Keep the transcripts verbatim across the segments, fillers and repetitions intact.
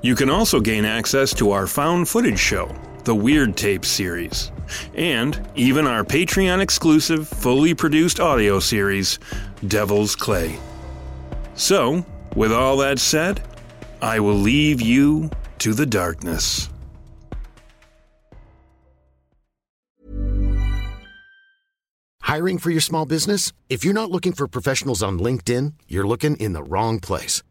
You can also gain access to our found footage show, the Weird Tape series, and even our Patreon-exclusive, fully produced audio series, Devil's Clay. So, with all that said, I will leave you to the darkness. Hiring for your small business? If you're not looking for professionals on LinkedIn, you're looking in the wrong place.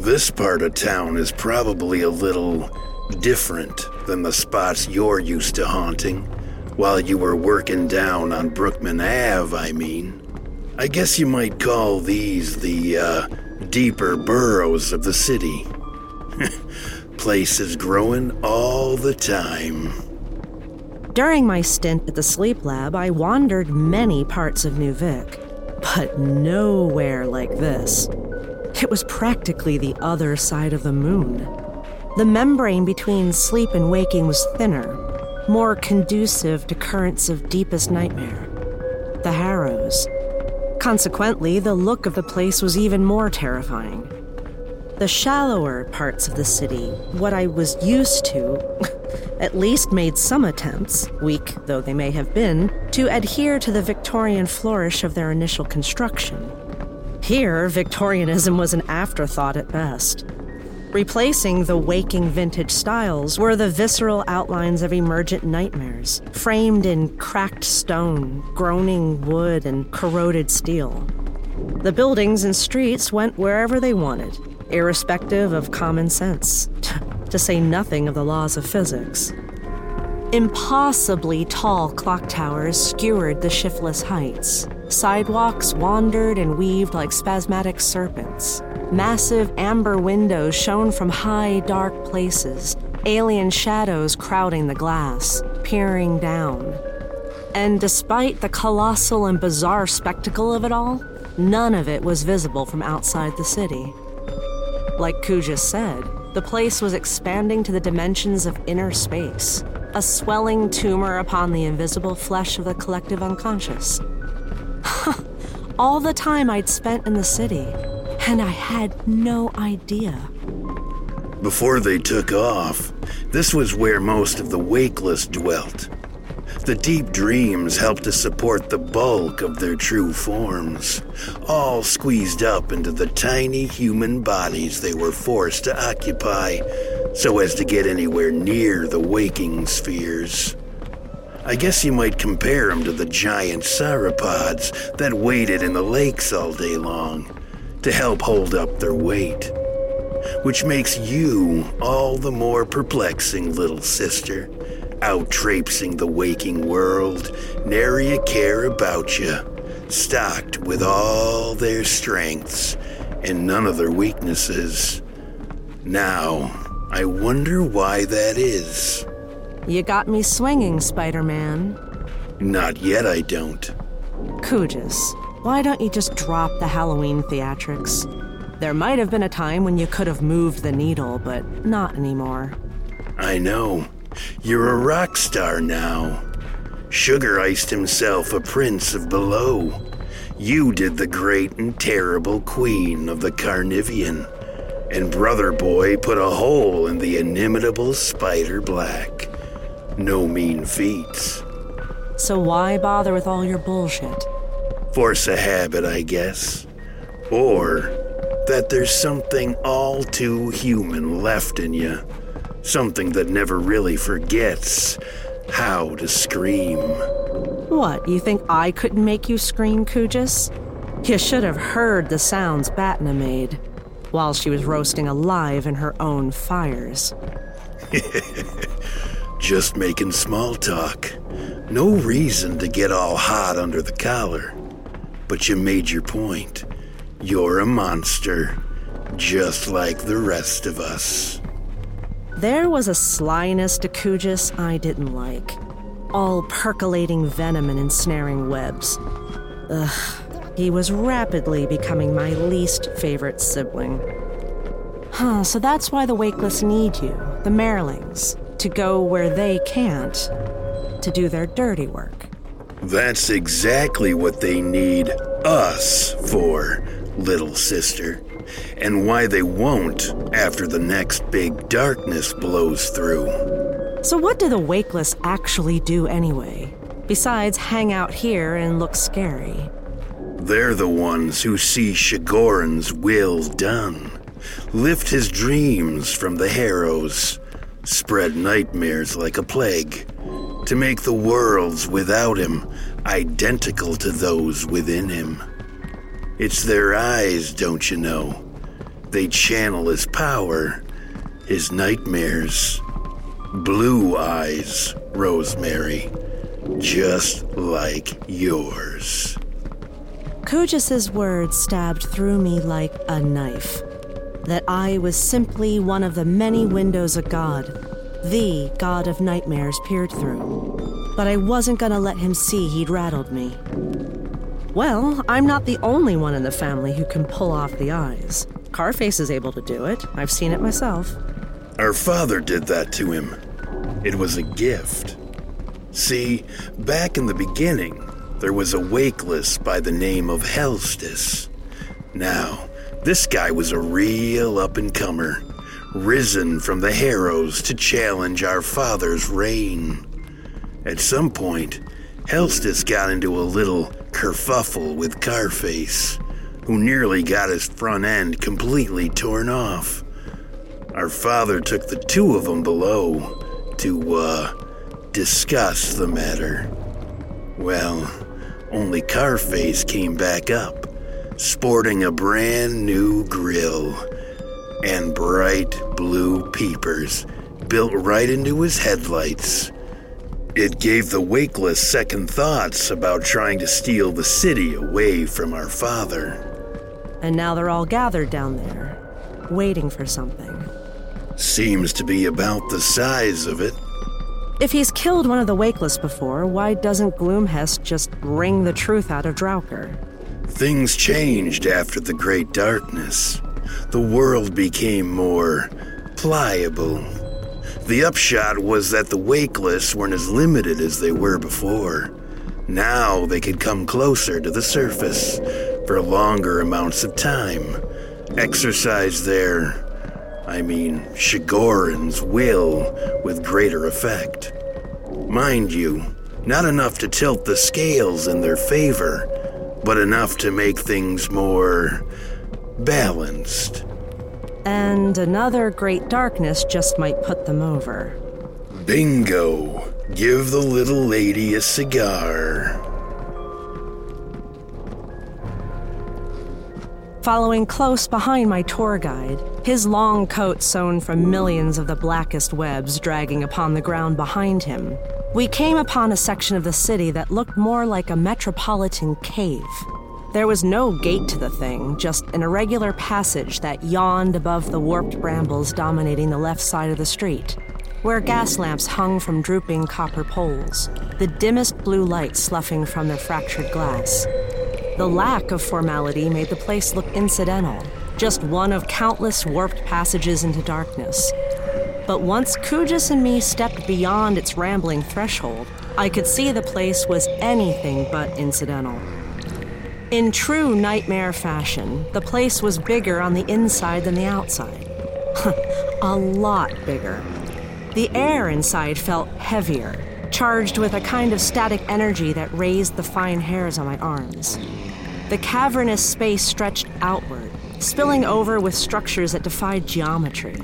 This part of town is probably a little different than the spots you're used to haunting. While you were working down on Brookman Avenue, I mean. I guess you might call these the, uh, deeper burrows of the city. Place is growing all the time. During my stint at the sleep lab, I wandered many parts of Nuvik, but nowhere like this. It was practically the other side of the moon. The membrane between sleep and waking was thinner, more conducive to currents of deepest nightmare, the harrows. Consequently, the look of the place was even more terrifying. The shallower parts of the city, what I was used to, at least made some attempts, weak though they may have been, to adhere to the Victorian flourish of their initial construction. Here, Victorianism was an afterthought at best. Replacing the waking vintage styles were the visceral outlines of emergent nightmares, framed in cracked stone, groaning wood, and corroded steel. The buildings and streets went wherever they wanted, irrespective of common sense, to say nothing of the laws of physics. Impossibly tall clock towers skewered the shiftless heights. Sidewalks wandered and weaved like spasmodic serpents. Massive amber windows shone from high, dark places, alien shadows crowding the glass, peering down. And despite the colossal and bizarre spectacle of it all, none of it was visible from outside the city. Like Coojiss said, the place was expanding to the dimensions of inner space, a swelling tumor upon the invisible flesh of the collective unconscious. All the time I'd spent in the city, and I had no idea. Before they took off, this was where most of the wakeless dwelt. The deep dreams helped to support the bulk of their true forms, all squeezed up into the tiny human bodies they were forced to occupy so as to get anywhere near the waking spheres. I guess you might compare them to the giant sauropods that waded in the lakes all day long to help hold up their weight, which makes you all the more perplexing, little sister. Out traipsing the waking world, nary a care about you, stocked with all their strengths and none of their weaknesses. Now, I wonder why that is. You got me swinging, Spider-Man. Not yet, I don't. Coojiss, why don't you just drop the Halloween theatrics? There might have been a time when you could have moved the needle, but not anymore. I know. You're a rock star now. Sugar Iced himself a prince of below. You did the great and terrible queen of the Carnivian, and Brother Boy put a hole in the inimitable Spider Black. No mean feats. So why bother with all your bullshit? Force a habit, I guess. Or that there's something all too human left in you. Something that never really forgets how to scream. What, you think I couldn't make you scream, Coojiss? You should have heard the sounds Batna made while she was roasting alive in her own fires. Just making small talk. No reason to get all hot under the collar. But you made your point. You're a monster, just like the rest of us. There was a slyness to Coojiss I didn't like. All percolating venom and ensnaring webs. Ugh, he was rapidly becoming my least favorite sibling. Huh, so that's why the Wakeless need you, the Merlings, to go where they can't, to do their dirty work. That's exactly what they need us for, little sister. And why they won't after the next big darkness blows through. So what do the Wakeless actually do anyway, besides hang out here and look scary? They're the ones who see Shagoran's will done, lift his dreams from the harrows, spread nightmares like a plague, to make the worlds without him identical to those within him. It's their eyes, don't you know? They channel his power, his nightmares. Blue eyes, Rosemary, just like yours. Coojiss' words stabbed through me like a knife. That I was simply one of the many windows a god, the god of nightmares, peered through. But I wasn't gonna let him see he'd rattled me. Well, I'm not the only one in the family who can pull off the eyes. Carface is able to do it. I've seen it myself. Our father did that to him. It was a gift. See, back in the beginning, there was a wakeless by the name of Helstus. Now, this guy was a real up-and-comer, risen from the harrows to challenge our father's reign. At some point, Helstus got into a little kerfuffle with Carface, who nearly got his front end completely torn off. Our father took the two of them below to, uh, discuss the matter. Well, only Carface came back up, sporting a brand new grill and bright blue peepers built right into his headlights. It gave the wakeless second thoughts about trying to steal the city away from our father. And now they're all gathered down there, waiting for something. Seems to be about the size of it. If he's killed one of the wakeless before, why doesn't Gloomhest just wring the truth out of Drauker? Things changed after the Great Darkness. The world became more pliable. The upshot was that the wakeless weren't as limited as they were before. Now they could come closer to the surface for longer amounts of time, exercise their, I mean, Shigoran's will with greater effect. Mind you, not enough to tilt the scales in their favor, but enough to make things more balanced. And another Great Darkness just might put them over. Bingo! Give the little lady a cigar. Following close behind my tour guide, his long coat sewn from millions of the blackest webs dragging upon the ground behind him, we came upon a section of the city that looked more like a metropolitan cave. There was no gate to the thing, just an irregular passage that yawned above the warped brambles dominating the left side of the street, where gas lamps hung from drooping copper poles, the dimmest blue light sloughing from their fractured glass. The lack of formality made the place look incidental, just one of countless warped passages into darkness. But once Coojiss and me stepped beyond its rambling threshold, I could see the place was anything but incidental. In true nightmare fashion, the place was bigger on the inside than the outside. A lot bigger. The air inside felt heavier, charged with a kind of static energy that raised the fine hairs on my arms. The cavernous space stretched outward, spilling over with structures that defied geometry.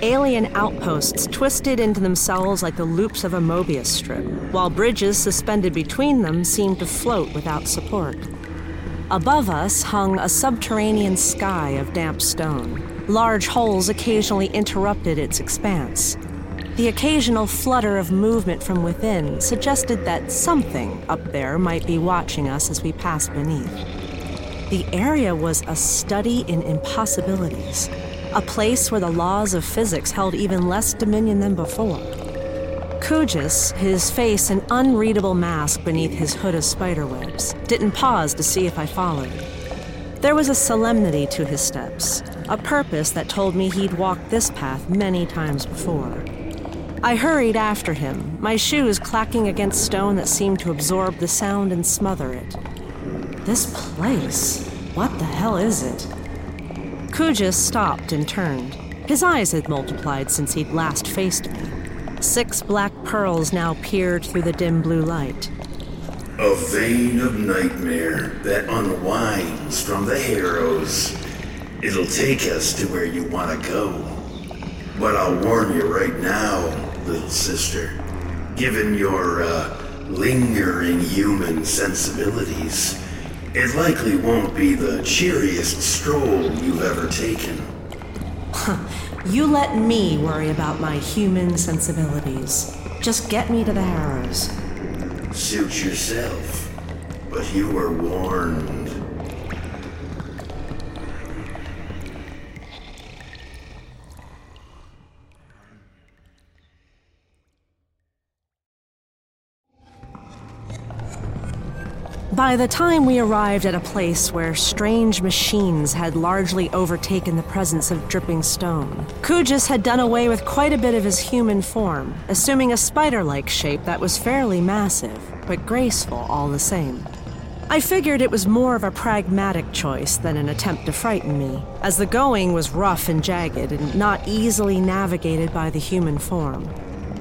Alien outposts twisted into themselves like the loops of a Mobius strip, while bridges suspended between them seemed to float without support. Above us hung a subterranean sky of damp stone. Large holes occasionally interrupted its expanse. The occasional flutter of movement from within suggested that something up there might be watching us as we passed beneath. The area was a study in impossibilities. A place where the laws of physics held even less dominion than before. Coojiss, his face an unreadable mask beneath his hood of spiderwebs, didn't pause to see if I followed. There was a solemnity to his steps, a purpose that told me he'd walked this path many times before. I hurried after him, my shoes clacking against stone that seemed to absorb the sound and smother it. This place, what the hell is it? Coojiss stopped and turned. His eyes had multiplied since he'd last faced me. Six black pearls now peered through the dim blue light. A vein of nightmare that unwinds from the harrows. It'll take us to where you want to go. But I'll warn you right now, little sister, given your uh, lingering human sensibilities, it likely won't be the cheeriest stroll you've ever taken. You let me worry about my human sensibilities. Just get me to the Harrows. Suit yourself, but you were warned. By the time we arrived at a place where strange machines had largely overtaken the presence of dripping stone, Coojiss had done away with quite a bit of his human form, assuming a spider-like shape that was fairly massive, but graceful all the same. I figured it was more of a pragmatic choice than an attempt to frighten me, as the going was rough and jagged and not easily navigated by the human form.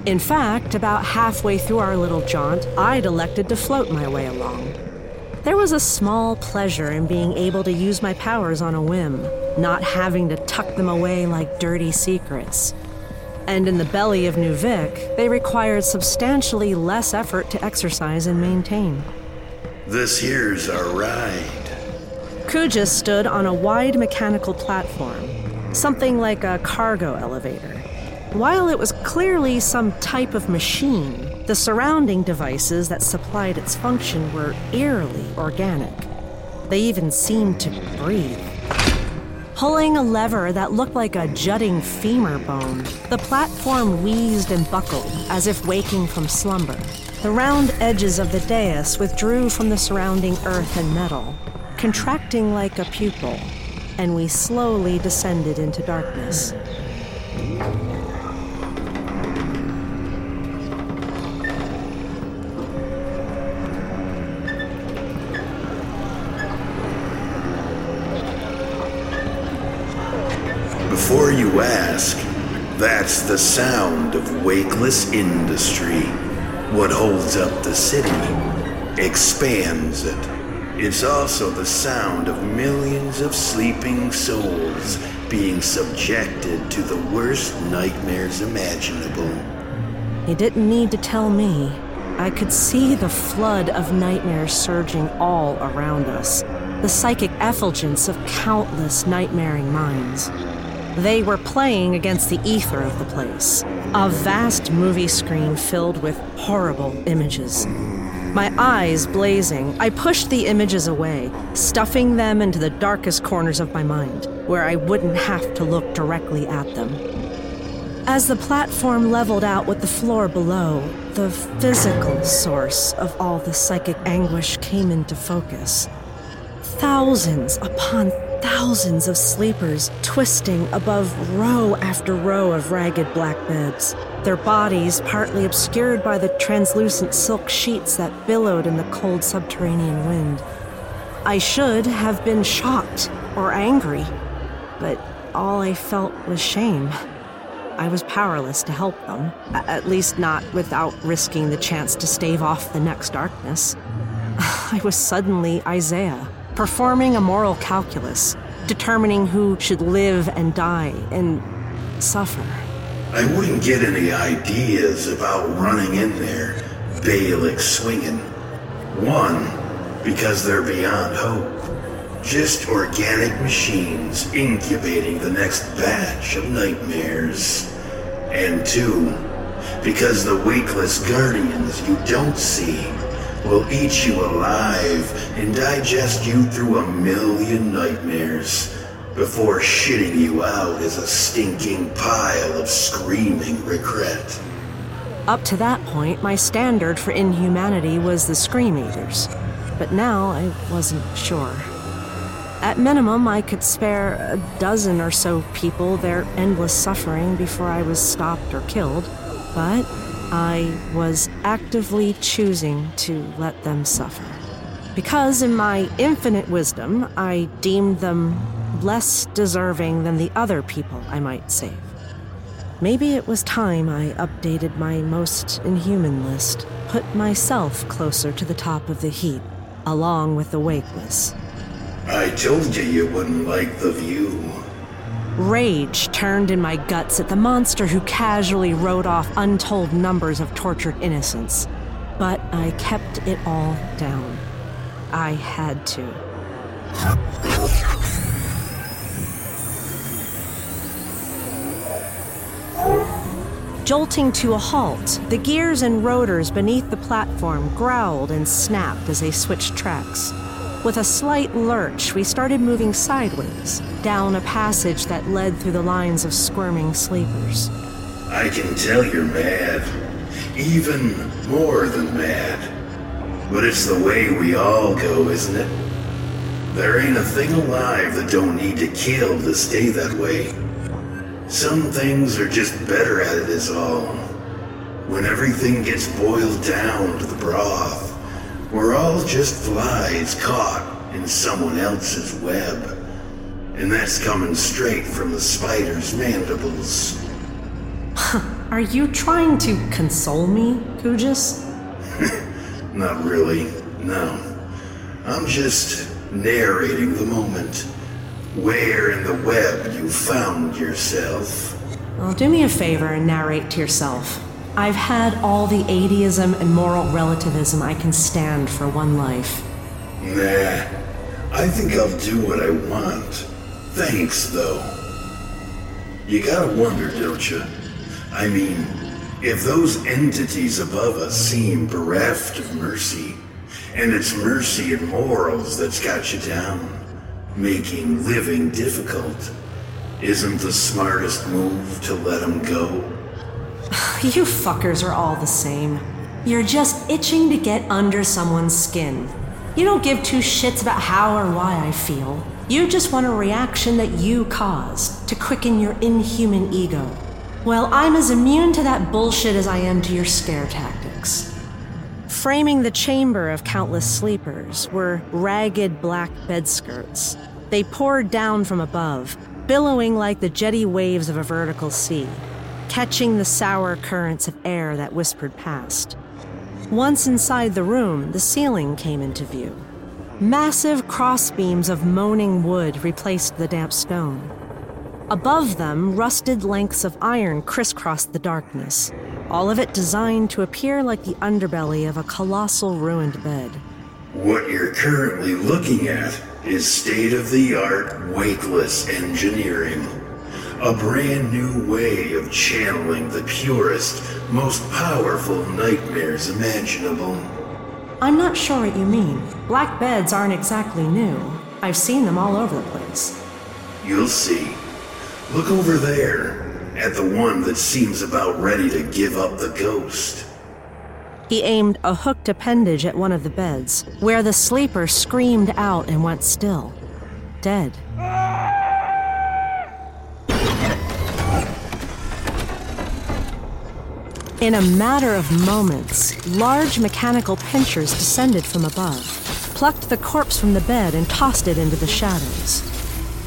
In fact, about halfway through our little jaunt, I'd elected to float my way along. There was a small pleasure in being able to use my powers on a whim, not having to tuck them away like dirty secrets. And in the belly of Nuvik, they required substantially less effort to exercise and maintain. This here's our ride. Coojiss stood on a wide mechanical platform, something like a cargo elevator. While it was clearly some type of machine, the surrounding devices that supplied its function were eerily organic. They even seemed to breathe. Pulling a lever that looked like a jutting femur bone, the platform wheezed and buckled as if waking from slumber. The round edges of the dais withdrew from the surrounding earth and metal, contracting like a pupil, and we slowly descended into darkness. Before you ask, that's the sound of wakeless industry. What holds up the city expands it. It's also the sound of millions of sleeping souls being subjected to the worst nightmares imaginable. He didn't need to tell me. I could see the flood of nightmares surging all around us, the psychic effulgence of countless nightmaring minds. They were playing against the ether of the place, a vast movie screen filled with horrible images. My eyes blazing, I pushed the images away, stuffing them into the darkest corners of my mind, where I wouldn't have to look directly at them. As the platform leveled out with the floor below, the physical source of all the psychic anguish came into focus. Thousands upon thousands of sleepers twisting above row after row of ragged black beds, their bodies partly obscured by the translucent silk sheets that billowed in the cold subterranean wind. I should have been shocked or angry, but all I felt was shame. I was powerless to help them, at least not without risking the chance to stave off the next darkness. I was suddenly Isaiah, performing a moral calculus, determining who should live and die and suffer. I wouldn't get any ideas about running in there, Baelic swinging. One, because they're beyond hope. Just organic machines incubating the next batch of nightmares. And two, because the wakeless guardians you don't see will eat you alive and digest you through a million nightmares before shitting you out as a stinking pile of screaming regret. Up to that point, my standard for inhumanity was the Scream Eaters, but now I wasn't sure. At minimum, I could spare a dozen or so people their endless suffering before I was stopped or killed, but I was actively choosing to let them suffer, because in my infinite wisdom, I deemed them less deserving than the other people I might save. Maybe it was time I updated my most inhuman list, put myself closer to the top of the heap, along with the wakeless. I told you you wouldn't like the view. Rage turned in my guts at the monster who casually wrote off untold numbers of tortured innocents. But I kept it all down. I had to. Jolting to a halt, the gears and rotors beneath the platform growled and snapped as they switched tracks. With a slight lurch, we started moving sideways, down a passage that led through the lines of squirming sleepers. I can tell you're mad. Even more than mad. But it's the way we all go, isn't it? There ain't a thing alive that don't need to kill to stay that way. Some things are just better at it is all. When everything gets boiled down to the broth, we're all just flies caught in someone else's web. And that's coming straight from the spider's mandibles. Are you trying to console me, Coojiss? Not really, no. I'm just narrating the moment. Where in the web you found yourself. Well, do me a favor and narrate to yourself. I've had all the atheism and moral relativism I can stand for one life. Nah, I think I'll do what I want. Thanks, though. You gotta wonder, don't you? I mean, if those entities above us seem bereft of mercy, and it's mercy and morals that's got you down, making living difficult, isn't the smartest move to let them go? You fuckers are all the same. You're just itching to get under someone's skin. You don't give two shits about how or why I feel. You just want a reaction that you caused to quicken your inhuman ego. Well, I'm as immune to that bullshit as I am to your scare tactics. Framing the chamber of countless sleepers were ragged black bedskirts. They poured down from above, billowing like the jetty waves of a vertical sea, catching the sour currents of air that whispered past. Once inside the room, the ceiling came into view. Massive crossbeams of moaning wood replaced the damp stone. Above them, rusted lengths of iron crisscrossed the darkness, all of it designed to appear like the underbelly of a colossal ruined bed. What you're currently looking at is state-of-the-art weightless engineering. A brand new way of channeling the purest, most powerful nightmares imaginable. I'm not sure what you mean. Black beds aren't exactly new. I've seen them all over the place. You'll see. Look over there. At the one that seems about ready to give up the ghost. He aimed a hooked appendage at one of the beds, where the sleeper screamed out and went still. Dead. In a matter of moments, large mechanical pinchers descended from above, plucked the corpse from the bed and tossed it into the shadows.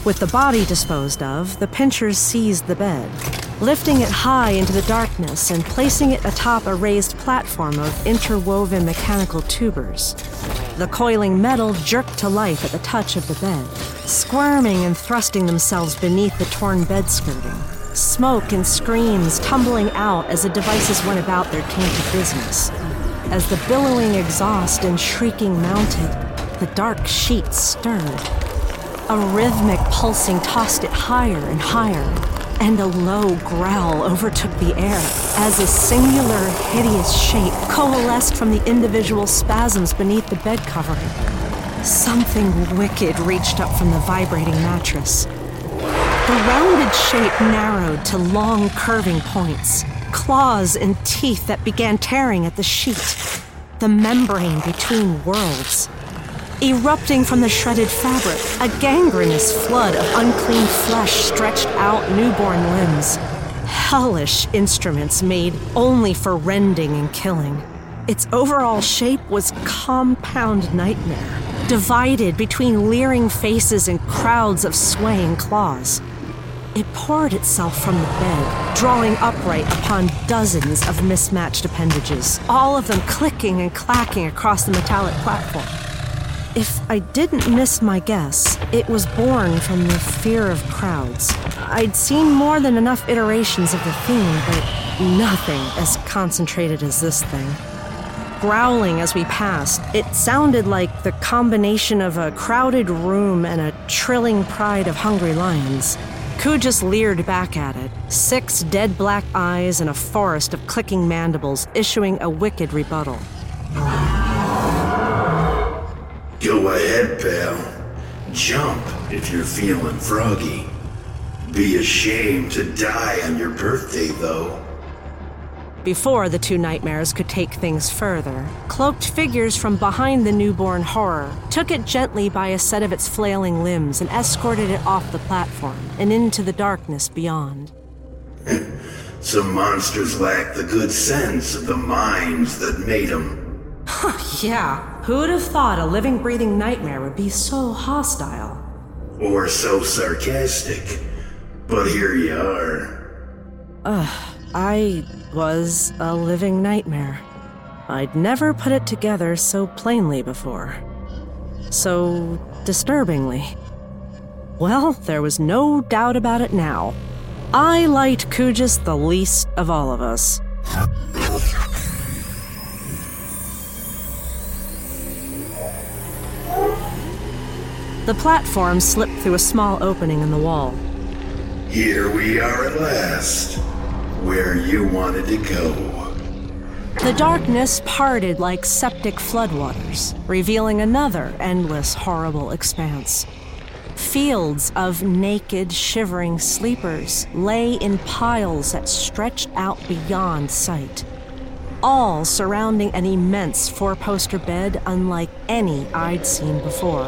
With the body disposed of, the pinchers seized the bed, lifting it high into the darkness and placing it atop a raised platform of interwoven mechanical tubers. The coiling metal jerked to life at the touch of the bed, squirming and thrusting themselves beneath the torn bed skirting, smoke and screams tumbling out as the devices went about their tainted business. As the billowing exhaust and shrieking mounted, the dark sheets stirred. A rhythmic pulsing tossed it higher and higher, and a low growl overtook the air as a singular, hideous shape coalesced from the individual spasms beneath the bed covering. Something wicked reached up from the vibrating mattress. The rounded shape narrowed to long, curving points, claws and teeth that began tearing at the sheet, the membrane between worlds. Erupting from the shredded fabric, a gangrenous flood of unclean flesh stretched out newborn limbs. Hellish instruments made only for rending and killing. Its overall shape was compound nightmare, divided between leering faces and crowds of swaying claws. It poured itself from the bed, drawing upright upon dozens of mismatched appendages, all of them clicking and clacking across the metallic platform. If I didn't miss my guess, it was born from the fear of crowds. I'd seen more than enough iterations of the theme, but nothing as concentrated as this thing. Growling as we passed, it sounded like the combination of a crowded room and a trilling pride of hungry lions. Coojiss leered back at it, six dead black eyes and a forest of clicking mandibles issuing a wicked rebuttal. Go ahead, pal. Jump if you're feeling froggy. Be ashamed to die on your birthday, though. Before the two nightmares could take things further, cloaked figures from behind the newborn horror took it gently by a set of its flailing limbs and escorted it off the platform and into the darkness beyond. Some monsters lack the good sense of the minds that made them. Yeah, who'd have thought a living, breathing nightmare would be so hostile? Or so sarcastic. But here you are. Ugh. I was a living nightmare. I'd never put it together so plainly before. So disturbingly. Well, there was no doubt about it now. I liked Coojiss the least of all of us. The platform slipped through a small opening in the wall. Here we are at last. Where you wanted to go. The darkness parted like septic floodwaters, revealing another endless, horrible expanse. Fields of naked, shivering sleepers lay in piles that stretched out beyond sight, all surrounding an immense four-poster bed unlike any I'd seen before.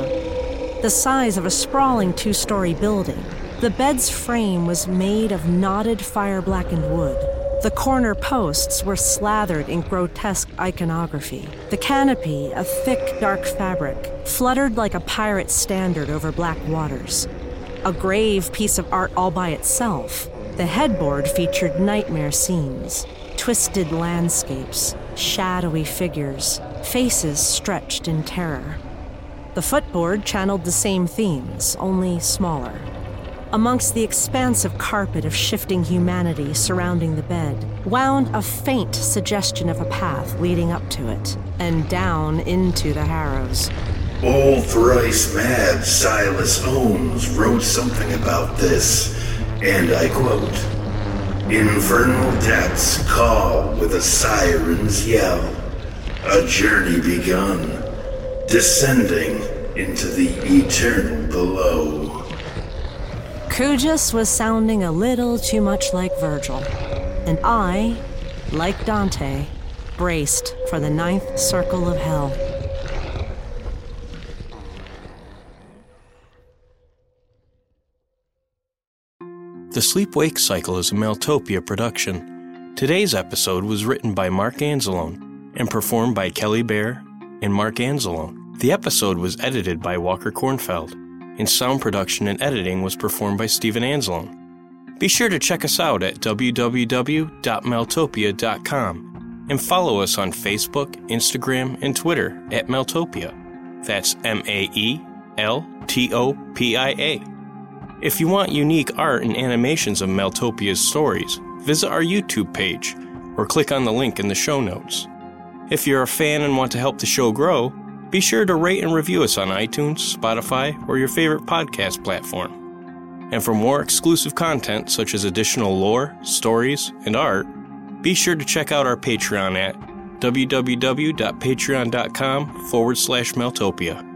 The size of a sprawling two-story building, the bed's frame was made of knotted fire-blackened wood. The corner posts were slathered in grotesque iconography. The canopy, a thick, dark fabric, fluttered like a pirate's standard over black waters. A grave piece of art all by itself, the headboard featured nightmare scenes, twisted landscapes, shadowy figures, faces stretched in terror. The footboard channeled the same themes, only smaller. Amongst the expansive carpet of shifting humanity surrounding the bed, wound a faint suggestion of a path leading up to it, and down into the harrows. Old thrice mad Silas Holmes wrote something about this, and I quote, "Infernal depths call with a siren's yell, a journey begun, descending into the eternal below." Coojiss was sounding a little too much like Virgil, and I, like Dante, braced for the ninth circle of hell. The Sleep-Wake Cycle is a Maeltopia production. Today's episode was written by Mark Anzalone and performed by Kelly Bair and Mark Anzalone. The episode was edited by Walker Kornfeld, and sound production and editing was performed by Steven Anzalone. Be sure to check us out at w w w dot maeltopia dot com and follow us on Facebook, Instagram, and Twitter at Maeltopia. That's M A E L T O P I A. If you want unique art and animations of Maeltopia's stories, visit our YouTube page or click on the link in the show notes. If you're a fan and want to help the show grow, be sure to rate and review us on iTunes, Spotify, or your favorite podcast platform. And for more exclusive content, such as additional lore, stories, and art, be sure to check out our Patreon at w w w dot patreon dot com forward slash Maeltopia.